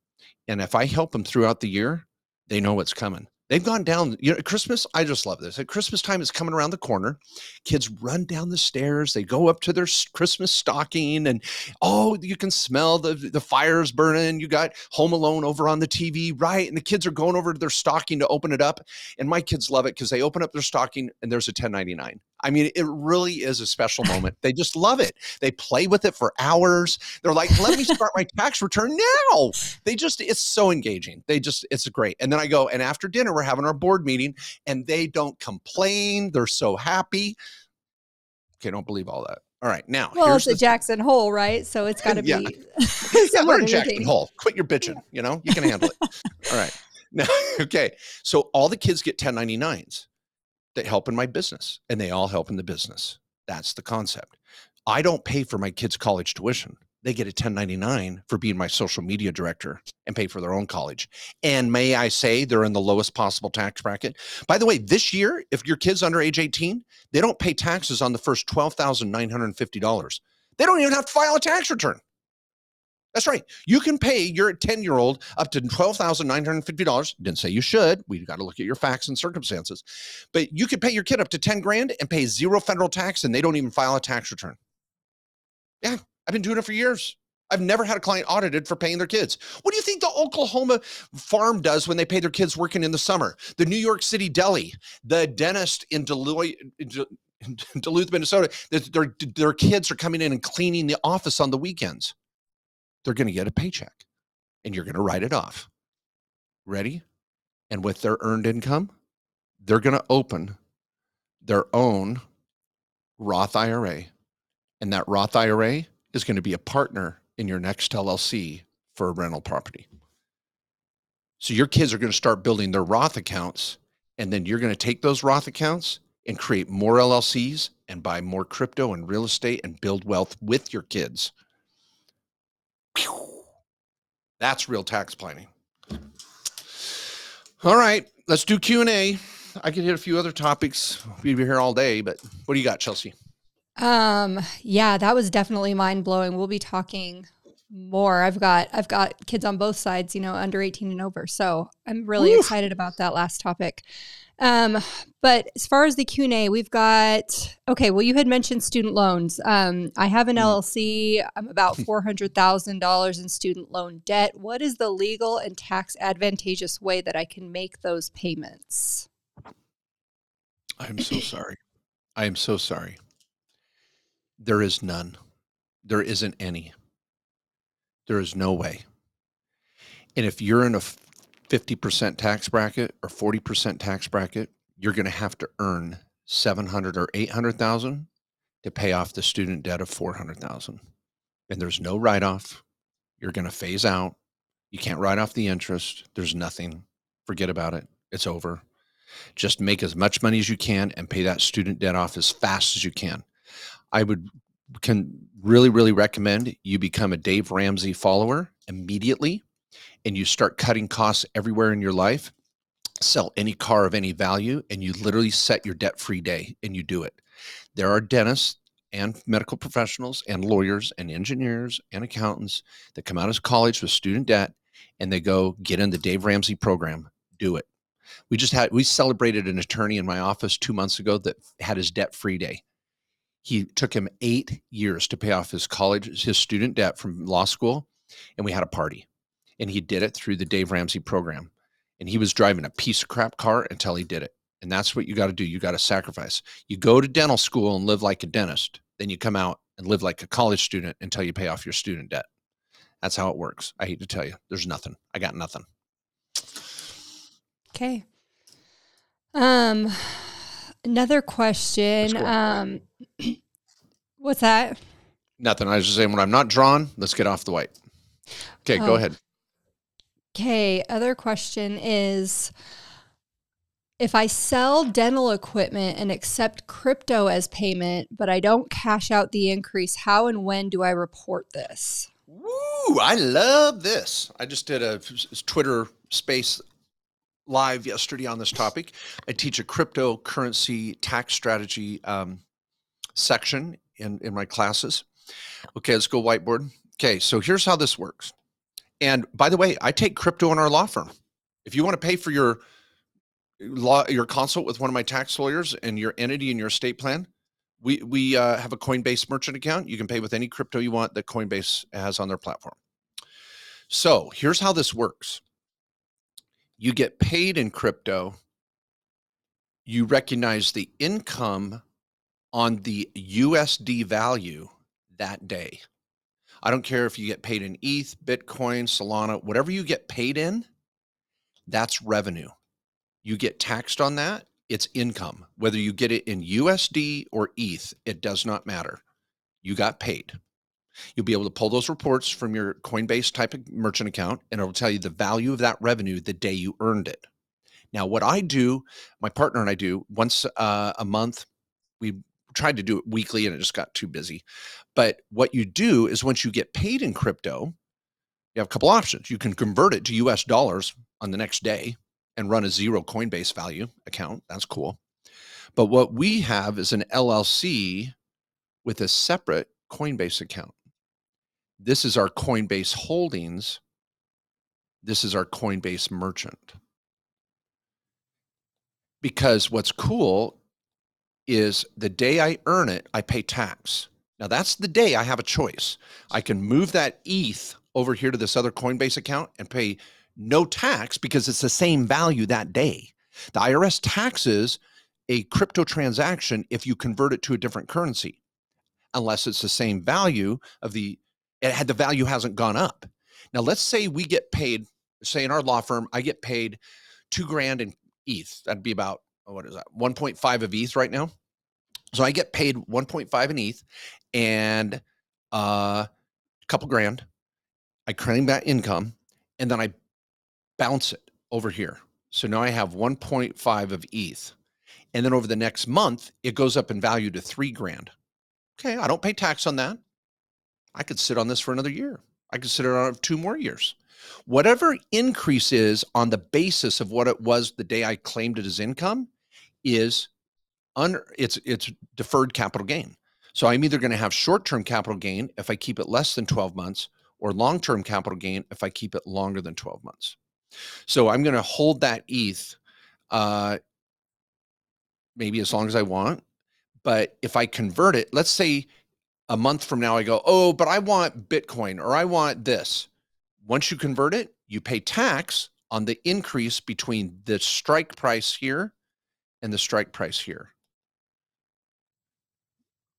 and if I help them throughout the year, they know what's coming. They've gone down, you know, at Christmas, I just love this. At Christmas time, it's coming around the corner. Kids run down the stairs. They go up to their Christmas stocking and, oh, you can smell the, the fires burning. You got Home Alone over on the T V, right? And the kids are going over to their stocking to open it up. And my kids love it because they open up their stocking and there's a ten ninety-nine. I mean, it really is a special moment. They just love it. They play with it for hours. They're like, let me start my tax return now. They just, it's so engaging. They just, it's great. And then I go, and after dinner, we're having our board meeting and they don't complain. They're so happy. Okay. Don't believe all that. All right. Now, well, it's a Jackson Hole, right? So it's got to yeah. be. Yeah, we're in Jackson Hole. Quit your bitching. Yeah. You know, you can handle it. All right. Now, okay. So all the kids get ten ninety-nines. That help in my business, and they all help in the business. That's the concept. I don't pay for my kids' college tuition. They get a ten ninety-nine for being my social media director and pay for their own college. And may I say they're in the lowest possible tax bracket. By the way, this year, if your kid's under age eighteen, they don't pay taxes on the first twelve thousand nine hundred fifty dollars. They don't even have to file a tax return. That's right. You can pay your ten-year-old up to twelve thousand nine hundred fifty dollars. Didn't say you should. We've got to look at your facts and circumstances. But you could pay your kid up to ten grand and pay zero federal tax, and they don't even file a tax return. Yeah, I've been doing it for years. I've never had a client audited for paying their kids. What do you think the Oklahoma farm does when they pay their kids working in the summer? The New York City deli, the dentist in Deloitte, Duluth, Minnesota, their, their kids are coming in and cleaning the office on the weekends. They're going to get a paycheck and you're going to write it off. Ready? And with their earned income, they're going to open their own Roth I R A. And that Roth I R A is going to be a partner in your next L L C for a rental property. So your kids are going to start building their Roth accounts, and then you're going to take those Roth accounts and create more L L Cs and buy more crypto and real estate and build wealth with your kids. That's real tax planning. All right, let's do Q and A. I could hit a few other topics. We'd be here all day, but what do you got, Chelsea? Um, yeah, that was definitely mind blowing. We'll be talking more. I've got, I've got kids on both sides, you know, under eighteen and over. So I'm really Oof. excited about that last topic. Um, but as far as the Q and A, we've got, okay, well, you had mentioned student loans. Um, I have an L L C. I'm about four hundred thousand dollars in student loan debt. What is the legal and tax advantageous way that I can make those payments? I'm so sorry. I am so sorry. There is none. There isn't any. There is no way. And if you're in a fifty percent tax bracket or forty percent tax bracket, you're going to have to earn seven hundred thousand dollars or eight hundred thousand dollars to pay off the student debt of four hundred thousand dollars. And there's no write-off. You're going to phase out. You can't write off the interest. There's nothing. Forget about it. It's over. Just make as much money as you can and pay that student debt off as fast as you can. I would can really, really recommend you become a Dave Ramsey follower immediately, and you start cutting costs everywhere in your life, sell any car of any value, and you literally set your debt-free day, and you do it. There are dentists and medical professionals and lawyers and engineers and accountants that come out of college with student debt, and they go get in the Dave Ramsey program, do it. We just had, we celebrated an attorney in my office two months ago that had his debt-free day. He took him eight years to pay off his college, his student debt from law school, and we had a party. And he did it through the Dave Ramsey program. And he was driving a piece of crap car until he did it. And that's what you got to do. You got to sacrifice. You go to dental school and live like a dentist. Then you come out and live like a college student until you pay off your student debt. That's how it works. I hate to tell you, there's nothing. I got nothing. Okay. Um, another question. Um, what's that? Nothing. I was just saying when I'm not drawn, let's get off the white. Okay, oh. Go ahead. Okay. Other question is, if I sell dental equipment and accept crypto as payment, but I don't cash out the increase, how and when do I report this? Woo! I love this. I just did a Twitter space live yesterday on this topic. I teach a cryptocurrency tax strategy um, section in, in my classes. Okay, let's go whiteboard. Okay, so here's how this works. And by the way, I take crypto in our law firm. If you want to pay for your law, your consult with one of my tax lawyers and your entity and your estate plan, we, we uh, have a Coinbase merchant account. You can pay with any crypto you want that Coinbase has on their platform. So here's how this works. You get paid in crypto. You recognize the income on the U S D value that day. I don't care if you get paid in E T H, Bitcoin, Solana, whatever you get paid in, that's revenue. You get taxed on that. It's income. Whether you get it in U S D or E T H, it does not matter. You got paid. You'll be able to pull those reports from your Coinbase type of merchant account, and it'll tell you the value of that revenue the day you earned it. Now, what I do, my partner and I do once uh, a month, we tried to do it weekly and it just got too busy. But what you do is once you get paid in crypto, you have a couple options. You can convert it to U S dollars on the next day and run a zero Coinbase value account. That's cool. But what we have is an L L C with a separate Coinbase account. This is our Coinbase holdings. This is our Coinbase merchant. Because what's cool is the day I earn it, I pay tax. Now that's the day I have a choice. I can move that E T H over here to this other Coinbase account and pay no tax because it's the same value that day. The I R S taxes a crypto transaction if you convert it to a different currency, unless it's the same value of the It had the value hasn't gone up. Now let's say we get paid, say in our law firm, I get paid two grand in E T H. That'd be about, what is that? one point five of E T H right now. So I get paid one point five in E T H and uh, a couple grand. I claim that income and then I bounce it over here. So now I have one point five of E T H. And then over the next month, it goes up in value to three grand. Okay, I don't pay tax on that. I could sit on this for another year. I could sit on it for two more years. Whatever increase is on the basis of what it was the day I claimed it as income is un, it's it's deferred capital gain. So I'm either going to have short-term capital gain if I keep it less than twelve months, or long-term capital gain if I keep it longer than twelve months. So I'm going to hold that E T H uh, maybe as long as I want. But if I convert it, let's say a month from now, I go, oh, but I want Bitcoin or I want this. Once you convert it, you pay tax on the increase between the strike price here and the strike price here.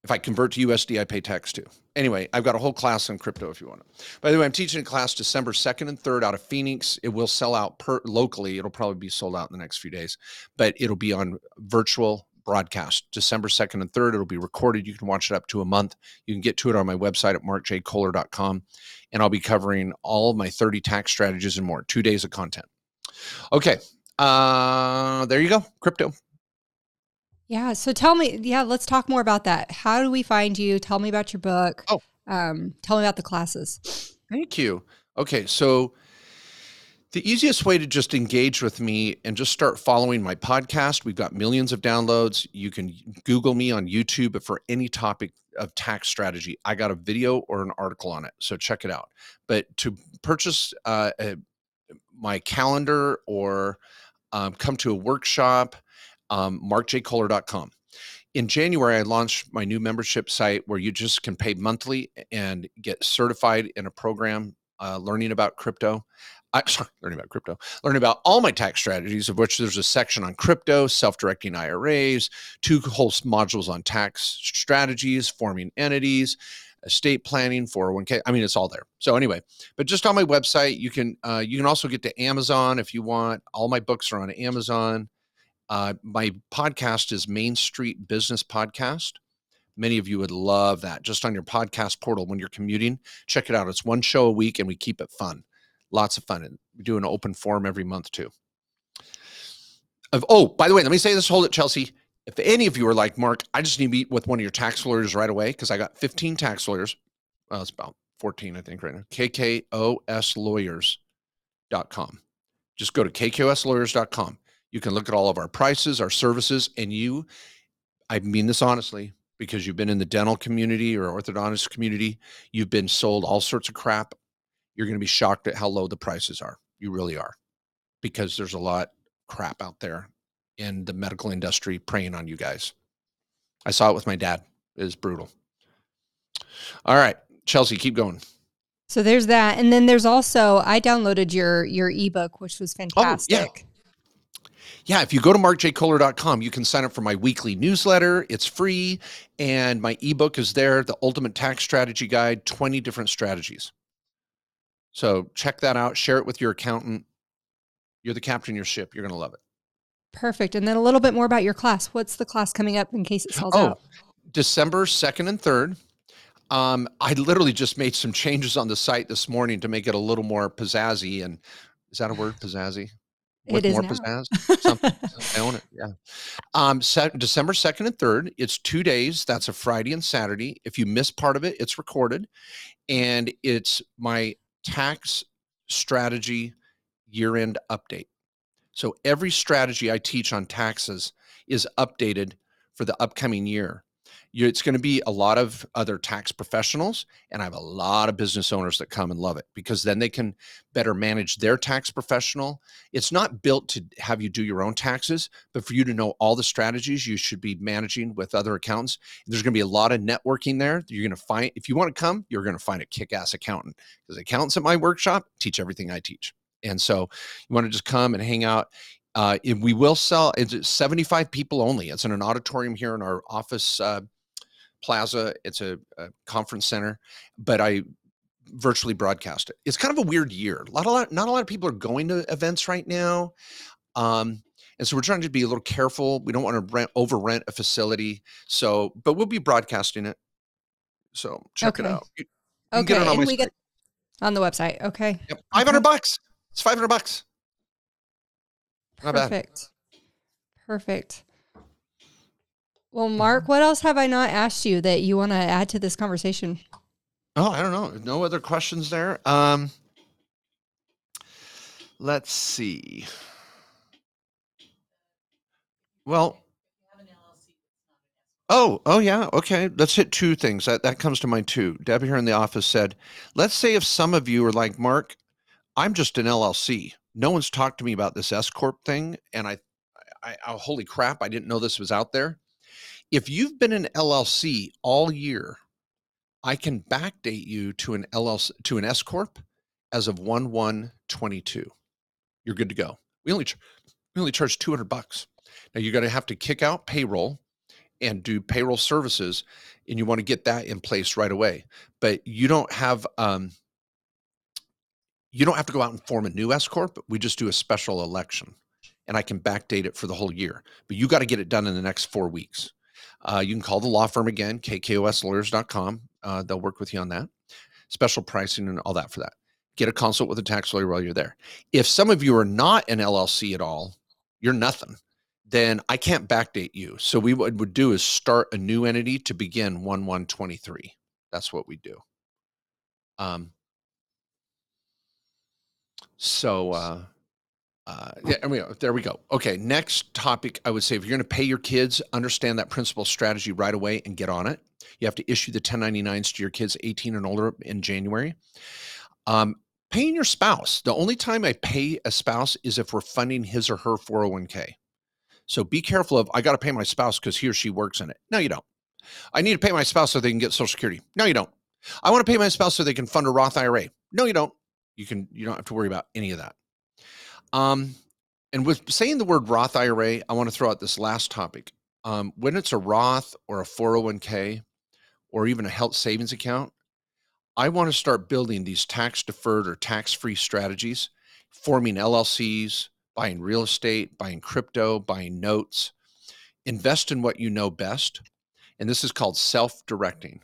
If I convert to U S D, I pay tax too. Anyway, I've got a whole class on crypto if you want it. By the way, I'm teaching a class December second and third out of Phoenix. It will sell out per, locally. It'll probably be sold out in the next few days, but it'll be on virtual broadcast December second and third. It'll be recorded. You can watch it up to a month. You can get to it on my website at mark j kohler dot com, and I'll be covering all my thirty tax strategies and more. Two days of content. Okay. Uh, there you go. Crypto. Yeah. So tell me, yeah, let's talk more about that. How do we find you? Tell me about your book. Oh, um, tell me about the classes. Thank you. Okay. So the easiest way to just engage with me and just start following my podcast. We've got millions of downloads. You can Google me on YouTube, but for any topic of tax strategy, I got a video or an article on it. So check it out. But to purchase uh, a, my calendar or um, come to a workshop, um, mark j kohler dot com. In January, I launched my new membership site where you just can pay monthly and get certified in a program uh, learning about crypto. I, sorry, learning about crypto, learning about all my tax strategies, of which there's a section on crypto, self-directing I R As, two whole modules on tax strategies, forming entities, estate planning, four oh one k. I mean, it's all there. So anyway, but just on my website, you can uh, you can also get to Amazon if you want. All my books are on Amazon. Uh, my podcast is Main Street Business Podcast. Many of you would love that. Just on your podcast portal when you're commuting, check it out. It's one show a week and we keep it fun. Lots of fun. And we do an open forum every month too. Of, oh, by the way, let me say this. Hold it, Chelsea. If any of you are like, Mark, I just need to meet with one of your tax lawyers right away because I got fifteen tax lawyers. Well, it's about fourteen, I think, right now. k k o s lawyers dot com. Just go to k k o s lawyers dot com. You can look at all of our prices, our services, and you, I mean this honestly, because you've been in the dental community or orthodontist community, you've been sold all sorts of crap. You're going to be shocked at how low the prices are. You really are, because there's a lot of crap out there in the medical industry preying on you guys. I saw it with my dad. It was brutal. All right, Chelsea, keep going. So there's that. And then there's also, I downloaded your, your ebook, which was fantastic. Oh, yeah. Yeah, if you go to mark j kohler dot com, you can sign up for my weekly newsletter. It's free. And my ebook is there, The Ultimate Tax Strategy Guide, twenty different strategies. So check that out. Share it with your accountant. You're the captain of your ship. You're going to love it. Perfect. And then a little bit more about your class. What's the class coming up in case it sells oh, out? December second and third. Um, I literally just made some changes on the site this morning to make it a little more pizzazzy. And is that a word, pizzazzy? With it is more now. Pizzazz, something. I own it. Yeah. Um, so December second and third, it's two days. That's a Friday and Saturday. If you miss part of it, it's recorded. And it's my tax strategy year-end update. So every strategy I teach on taxes is updated for the upcoming year. You, it's going to be a lot of other tax professionals, and I have a lot of business owners that come and love it because then they can better manage their tax professional. It's not built to have you do your own taxes, but for you to know all the strategies you should be managing with other accountants. There's going to be a lot of networking there. You're going to find, if you want to come, you're going to find a kick-ass accountant because accountants at my workshop teach everything I teach. And so you want to just come and hang out. Uh, and we will sell, it's seventy-five people only. It's in an auditorium here in our office, uh, plaza. It's a, a conference center, but I virtually broadcast it. It's kind of a weird year. A lot, a lot, not a lot of people are going to events right now. Um, and so we're trying to be a little careful. We don't want to rent, over rent a facility. So, but we'll be broadcasting it. So check okay. it out. You, you okay. Get it on, and we get on the website. Okay. Yep. five hundred bucks. It's five hundred bucks. Not Perfect. Bad. Perfect. Well, Mark, what else have I not asked you that you want to add to this conversation? Oh, I don't know. No other questions there. Um, let's see. Well, Oh, oh yeah. Okay. Let's hit two things. That that comes to mind too. Deb here in the office said, let's say if some of you are like, Mark, I'm just an L L C. No one's talked to me about this S-Corp thing. And I, I, I, holy crap, I didn't know this was out there. If you've been an L L C all year, I can backdate you to an L L C, to an S-Corp as of one one twenty-two. You're good to go. We only, we only charge two hundred bucks. Now you're going to have to kick out payroll and do payroll services, and you want to get that in place right away. But you don't have um, you don't have to go out and form a new S-Corp. We just do a special election, and I can backdate it for the whole year. But you got to get it done in the next four weeks. Uh, you can call the law firm again, k k o s lawyers dot com. Uh, they'll work with you on that. Special pricing and all that for that. Get a consult with a tax lawyer while you're there. If some of you are not an L L C at all, you're nothing, then I can't backdate you. So we what would do is start a new entity to begin one one twenty-three. That's what we do. Um, so, uh, uh, yeah, I mean, there we go. Okay. Next topic. I would say, if you're going to pay your kids, understand that principal strategy right away and get on it. You have to issue the ten ninety-nines to your kids eighteen and older in January. Um, paying your spouse. The only time I pay a spouse is if we're funding his or her four oh one k. So be careful of, I got to pay my spouse because he or she works in it. No, you don't. I need to pay my spouse so they can get Social Security. No, you don't. I want to pay my spouse so they can fund a Roth I R A. No, you don't. You can, you don't have to worry about any of that. Um, and with saying the word Roth I R A, I want to throw out this last topic. Um, when it's a Roth or a four oh one k or even a health savings account, I want to start building these tax deferred or tax-free strategies, forming L L Cs, buying real estate, buying crypto, buying notes. Invest in what you know best. And this is called self-directing.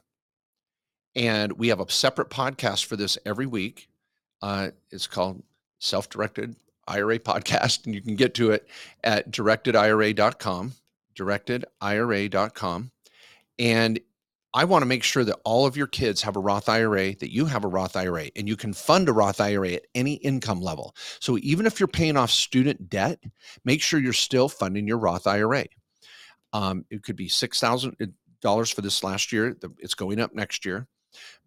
And we have a separate podcast for this every week. Uh, it's called Self-Directed I R A Podcast, and you can get to it at directed ira dot com, directed ira dot com. And I want to make sure that all of your kids have a Roth I R A, that you have a Roth I R A, and you can fund a Roth I R A at any income level. So even if you're paying off student debt, make sure you're still funding your Roth I R A. Um, it could be six thousand dollars for this last year. It's going up next year.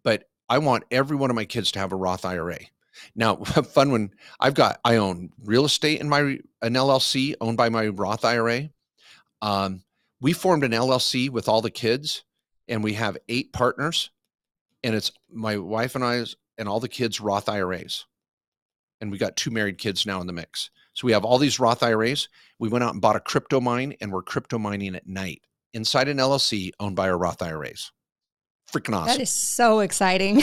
But I want every one of my kids to have a Roth I R A. Now, fun when I've got, I own real estate in my, an L L C owned by my Roth I R A. Um, we formed an L L C with all the kids. And we have eight partners, and it's my wife and I and all the kids' Roth I R As. And we got two married kids now in the mix. So we have all these Roth I R As. We went out and bought a crypto mine, and we're crypto mining at night inside an L L C owned by our Roth I R As. Freaking awesome. That is so exciting.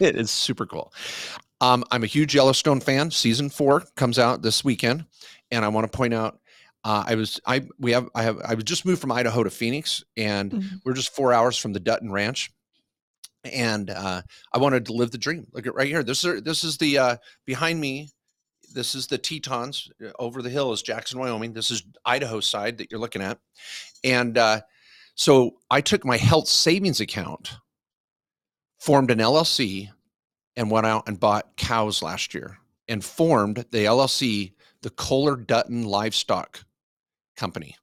It is super cool. Um, I'm a huge Yellowstone fan. Season four comes out this weekend. And I want to point out, Uh, I was, I, we have, I have, I was just moved from Idaho to Phoenix, and mm-hmm. we're just four hours from the Dutton Ranch. And, uh, I wanted to live the dream. Look at right here. This is, this is the, uh, behind me, this is the Tetons. Over the hill is Jackson, Wyoming. This is Idaho side that you're looking at. And, uh, so I took my health savings account, formed an L L C, and went out and bought cows last year and formed the L L C, the Kohler Dutton Livestock Company.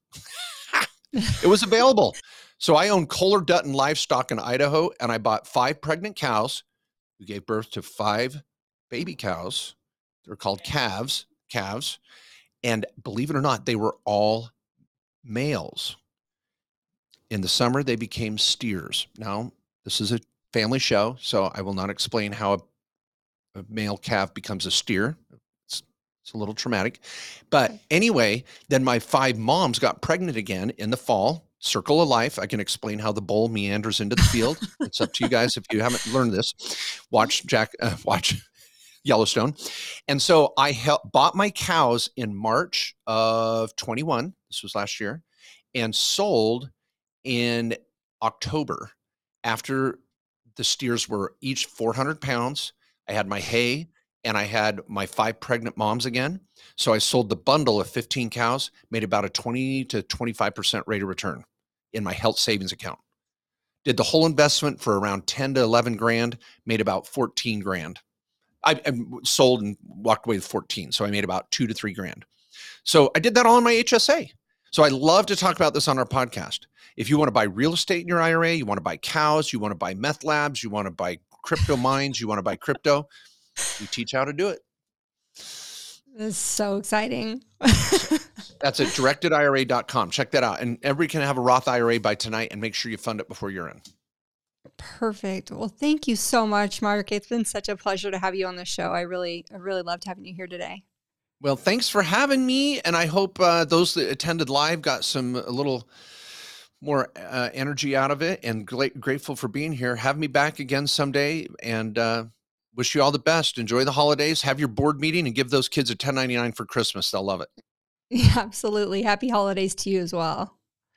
It was available. So I own Kohler Dutton Livestock in Idaho, and I bought five pregnant cows who gave birth to five baby cows. They're called calves, calves. And believe it or not, they were all males. In the summer, they became steers. Now, this is a family show, so I will not explain how a, a male calf becomes a steer. It's a little traumatic, but anyway, then my five moms got pregnant again in the fall. Circle of life. I can explain how the bowl meanders into the field. It's up to you guys. If you haven't learned this, watch Jack, uh, watch Yellowstone. And so I helped, bought my cows in March of twenty-one. This was last year, and sold in October after the steers were each four hundred pounds. I had my hay, and I had my five pregnant moms again. So I sold the bundle of fifteen cows, made about a twenty to twenty-five percent rate of return in my health savings account. Did the whole investment for around ten to eleven grand, made about fourteen grand. I, I sold and walked away with fourteen. So I made about two to three grand. So I did that all in my H S A. So I love to talk about this on our podcast. If you want to buy real estate in your I R A, you want to buy cows, you want to buy meth labs, you want to buy crypto mines, you want to buy crypto, we teach how to do it. This is so exciting. That's at directed I R A dot com. Check that out. And everybody can have a Roth I R A by tonight, and make sure you fund it before you're in. Perfect. Well, thank you so much, Mark. It's been such a pleasure to have you on the show. I really, I really loved having you here today. Well, thanks for having me. And I hope uh, those that attended live got some a little more uh, energy out of it, and gla- grateful for being here. Have me back again someday, and uh, wish you all the best. Enjoy the holidays. Have your board meeting and give those kids a ten ninety-nine for Christmas. They'll love it. Yeah, absolutely. Happy holidays to you as well.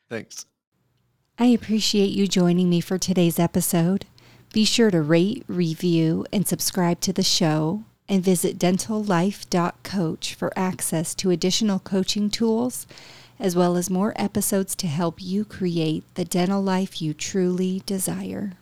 Thanks. I appreciate you joining me for today's episode. Be sure to rate, review, and subscribe to the show, and visit dental life dot coach for access to additional coaching tools, as well as more episodes to help you create the dental life you truly desire.